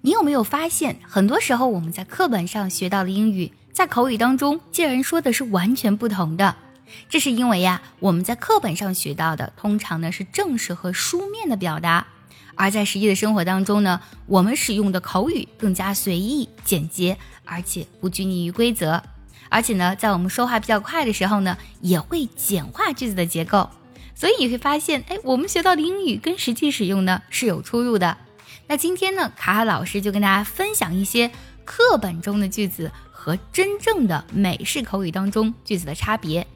你有没有发现，很多时候我们在课本上学到的英语，在口语当中竟然说的是完全不同的？这是因为我们在课本上学到的通常呢是正式和书面的表达，而在实际的生活当中呢，我们使用的口语更加随意简洁，而且不拘泥于规则。而且呢，在我们说话比较快的时候呢，也会简化句子的结构。所以你会发现，我们学到的英语跟实际使用呢是有出入的。那今天呢，卡卡老师就跟大家分享一些课本中的句子和真正的美式口语当中句子的差别。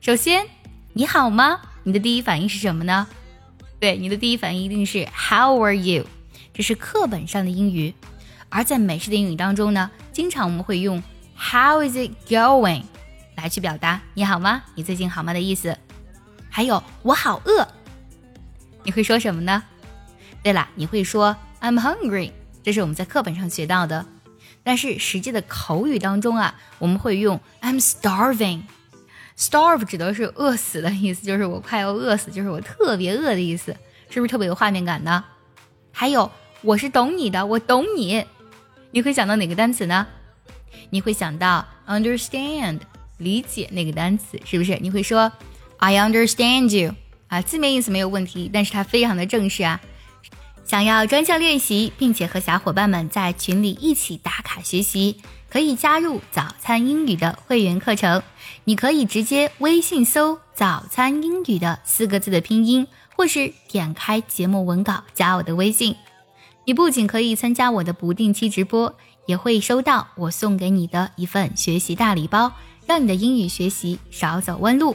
首先，你好吗？你的第一反应是什么呢？对，你的第一反应一定是 How are you？ 这是课本上的英语。而在美式的英语当中呢，经常我们会用 How is it going？ 来去表达你好吗？你最近好吗的意思。还有我好饿，你会说什么呢？对了，你会说 I'm hungry， 这是我们在课本上学到的。但是实际的口语当中我们会用 I'm starving。Starve 指的是饿死的意思，就是我快要饿死，就是我特别饿的意思，是不是特别有画面感呢？还有我是懂你的，我懂你，你会想到哪个单词呢？你会想到 understand 理解那个单词，是不是？你会说 I understand you 字面意思没有问题，但是它非常的正式。想要专项练习，并且和小伙伴们在群里一起打卡学习，可以加入早餐英语的会员课程。你可以直接微信搜早餐英语的4个字的拼音，或是点开节目文稿加我的微信。你不仅可以参加我的不定期直播，也会收到我送给你的一份学习大礼包，让你的英语学习少走弯路。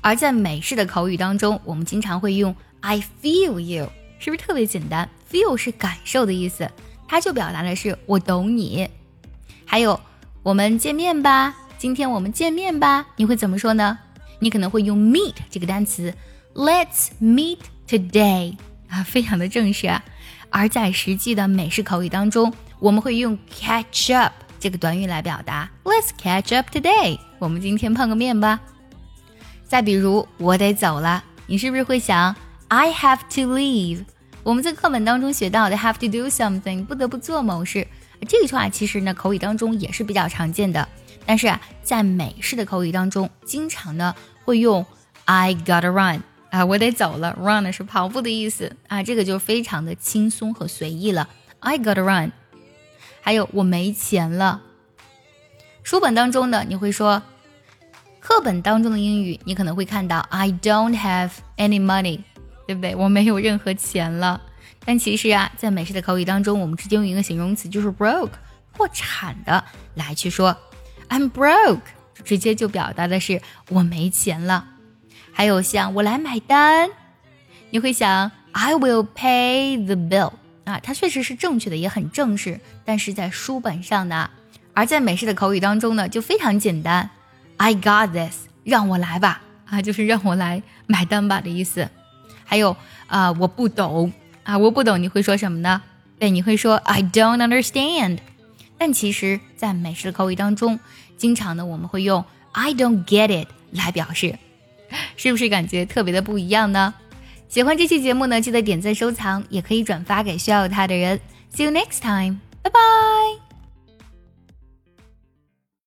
而在美式的口语当中，我们经常会用 I feel you， 是不是特别简单？ feel 是感受的意思，它就表达的是我懂你。还有我们见面吧，今天我们见面吧，你会怎么说呢？你可能会用 meet 这个单词 Let's meet today，非常的正式。而在实际的美式口语当中，我们会用 catch up 这个短语来表达 Let's catch up today， 我们今天碰个面吧。再比如我得走了，你是不是会想 I have to leave？ 我们在课本当中学到的 have to do something， 不得不做某事，这句话其实呢口语当中也是比较常见的。但是在美式的口语当中，经常呢会用 I gotta run 我得走了， run 是跑步的意思这个就非常的轻松和随意了， I gotta run。 还有我没钱了，书本当中呢你会说，课本当中的英语你可能会看到 I don't have any money， 对不对？我没有任何钱了。但其实在美式的口语当中，我们直接用一个形容词，就是 broke 破产的来去说I'm broke， 直接就表达的是我没钱了。还有像我来买单，你会想 I will pay the bill，它确实是正确的，也很正式，但是在书本上呢，而在美式的口语当中呢就非常简单 I got this， 让我来吧，就是让我来买单吧的意思。还有我不懂，我不懂你会说什么呢？对，你会说 I don't understand。但其实在美式的口语当中，经常呢我们会用 I don't get it 来表示，是不是感觉特别的不一样呢？喜欢这期节目呢，记得点赞收藏，也可以转发给需要它的人。 See you next time， 拜拜。